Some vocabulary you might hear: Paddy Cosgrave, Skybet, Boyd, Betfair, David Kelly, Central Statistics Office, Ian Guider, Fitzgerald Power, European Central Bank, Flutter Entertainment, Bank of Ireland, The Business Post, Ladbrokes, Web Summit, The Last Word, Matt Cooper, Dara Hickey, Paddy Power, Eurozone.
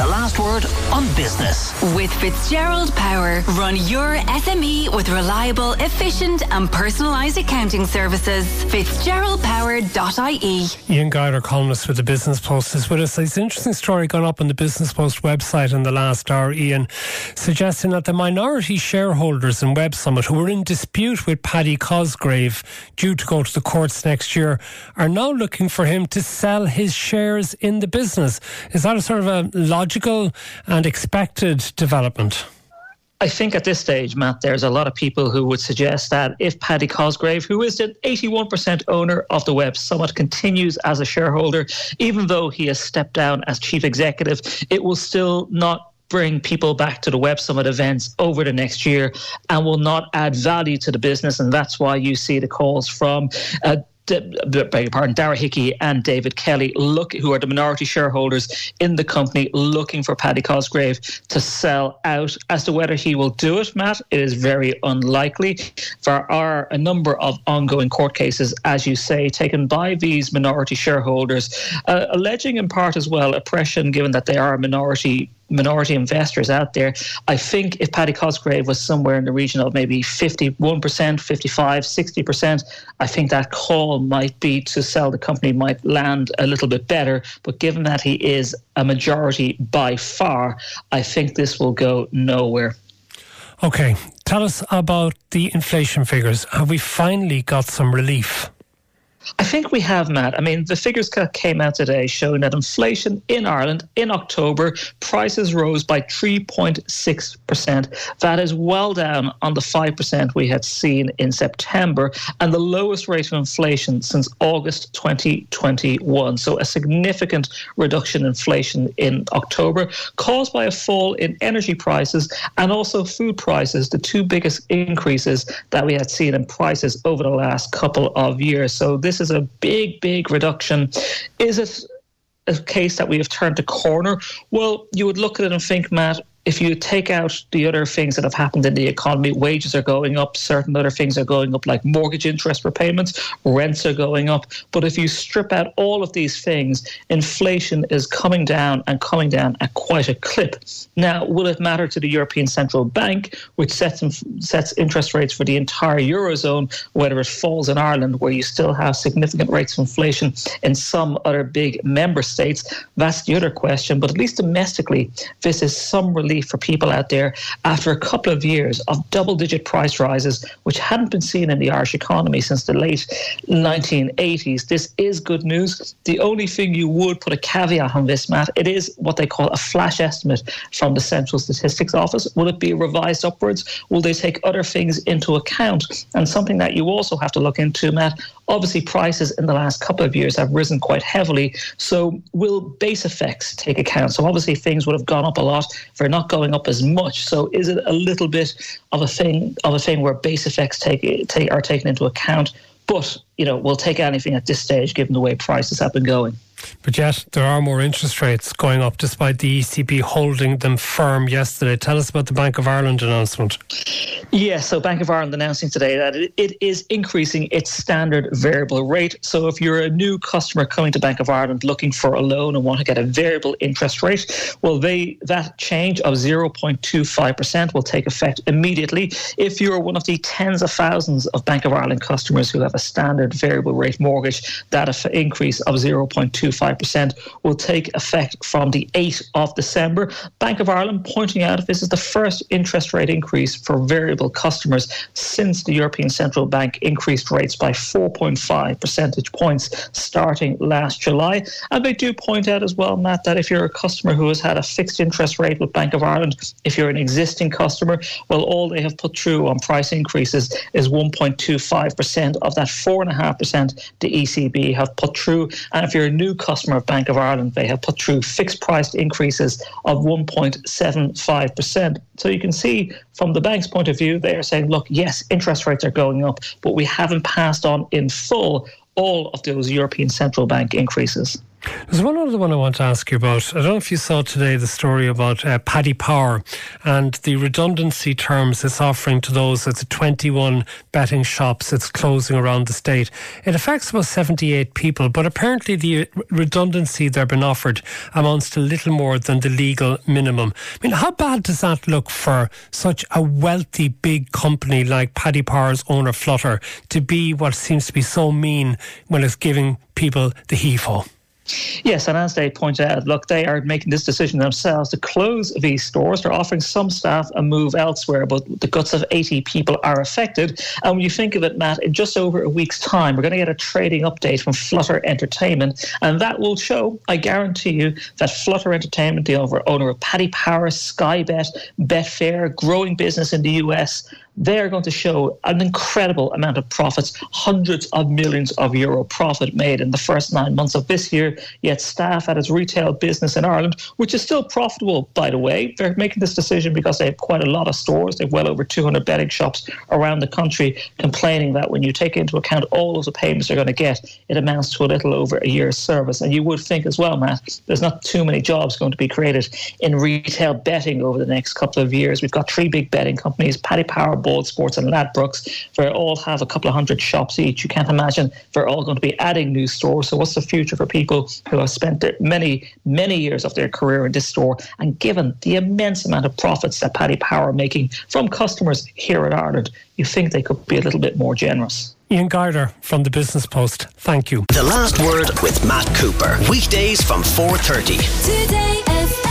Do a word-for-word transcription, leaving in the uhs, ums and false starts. The Last Word on Business. With Fitzgerald Power, run your S M E with reliable, efficient and personalised accounting services. Fitzgerald Power dot I E. Ian Guider, columnist with The Business Post, is with us. It's an interesting story gone up on the Business Post website in the last hour, Ian, suggesting that the minority shareholders in Web Summit, who were in dispute with Paddy Cosgrave, due to go to the courts next year, are now looking for him to sell his shares in the business. Is that a sort of a logical and expected development? I think at this stage, Matt, there's a lot of people who would suggest that if Paddy Cosgrave, who is the eighty-one percent owner of the Web Summit, continues as a shareholder, even though he has stepped down as chief executive, it will still not bring people back to the Web Summit events over the next year and will not add value to the business. And that's why you see the calls from uh, pardon, Dara Hickey and David Kelly, look, who are the minority shareholders in the company, looking for Paddy Cosgrave to sell out. As to whether he will do it, Matt, it is very unlikely. There are a number of ongoing court cases, as you say, taken by these minority shareholders, uh, alleging in part as well oppression, given that they are a minority minority investors out there. I think if Paddy Cosgrave was somewhere in the region of maybe fifty-one percent, fifty-five, sixty percent, I think that call might be to sell the company might land a little bit better. But given that he is a majority by far, I think this will go nowhere. Okay, tell us about the inflation figures. Have we finally got some relief? I think we have, Matt. I mean, the figures came out today showing that inflation in Ireland in October, prices rose by three point six percent. That is well down on the five percent we had seen in September and the lowest rate of inflation since August twenty twenty-one. So a significant reduction in inflation in October, caused by a fall in energy prices and also food prices, the two biggest increases that we had seen in prices over the last couple of years. So this This is a big, big reduction. Is it a case that we have turned a corner? Well, you would look at it and think, Matt, if you take out the other things that have happened in the economy, wages are going up, certain other things are going up, like mortgage interest repayments, rents are going up. But if you strip out all of these things, inflation is coming down and coming down at quite a clip. Now, will it matter to the European Central Bank, which sets sets interest rates for the entire Eurozone, whether it falls in Ireland, where you still have significant rates of inflation in some other big member states? That's the other question. But at least domestically, this is some relief for people out there after a couple of years of double-digit price rises, which hadn't been seen in the Irish economy since the late nineteen eighties. This is good news. The only thing you would put a caveat on this, Matt, it is what they call a flash estimate from the Central Statistics Office. Will it be revised upwards? Will they take other things into account? And something that you also have to look into, Matt, obviously prices in the last couple of years have risen quite heavily. So will base effects take account? So obviously things would have gone up a lot. They're not going up as much. So is it a little bit of a thing of a thing where base effects take, take are taken into account? But, you know, we'll take anything at this stage, given the way prices have been going. But yet there are more interest rates going up, despite the E C B holding them firm yesterday. Tell us about the Bank of Ireland announcement. Yeah, so Bank of Ireland announcing today that it is increasing its standard variable rate. So if you're a new customer coming to Bank of Ireland looking for a loan and want to get a variable interest rate, well, they that change of zero point two five percent will take effect immediately. If you're one of the tens of thousands of Bank of Ireland customers who have a standard variable rate mortgage, that increase of zero point two five percent will take effect from the eighth of December. Bank of Ireland pointing out this is the first interest rate increase for variable customers since the European Central Bank increased rates by four point five percentage points starting last July. And they do point out as well, Matt, that if you're a customer who has had a fixed interest rate with Bank of Ireland, if you're an existing customer, well, all they have put through on price increases is one point two five percent of that four point five percent the E C B have put through. And if you're a new customer of Bank of Ireland, they have put through fixed price increases of one point seven five percent. So you can see from the bank's point of view, they are saying, look, yes, interest rates are going up, but we haven't passed on in full all of those European Central Bank increases. There's one other one I want to ask you about. I don't know if you saw today the story about uh, Paddy Power and the redundancy terms it's offering to those. It's twenty-one betting shops it's closing around the state. It affects about seventy-eight people, but apparently the redundancy they've been offered amounts to little more than the legal minimum. I mean, how bad does that look for such a wealthy, big company like Paddy Power's owner, Flutter, to be what seems to be so mean when it's giving people the heave-ho? Yes, and as they point out, look, they are making this decision themselves to close these stores. They're offering some staff a move elsewhere, but the guts of eighty people are affected. And when you think of it, Matt, in just over a week's time, we're going to get a trading update from Flutter Entertainment, and that will show, I guarantee you, that Flutter Entertainment, the owner of Paddy Power, Skybet, Betfair, growing business in the U S, they're going to show an incredible amount of profits, hundreds of millions of euro profit made in the first nine months of this year, yet staff at its retail business in Ireland, which is still profitable, by the way. They're making this decision because they have quite a lot of stores. They have well over two hundred betting shops around the country, complaining that when you take into account all of the payments they're going to get, it amounts to a little over a year's service. And you would think as well, Matt, there's not too many jobs going to be created in retail betting over the next couple of years. We've got three big betting companies, Paddy Power, Boyd Sports and Ladbrokes. They all have a couple of hundred shops each. You can't imagine they're all going to be adding new stores. So what's the future for people who have spent many, many years of their career in this store? And given the immense amount of profits that Paddy Power are making from customers here in Ireland, you think they could be a little bit more generous. Ian Guider from The Business Post. Thank you. The Last Word with Matt Cooper. Weekdays from four thirty. Today F M.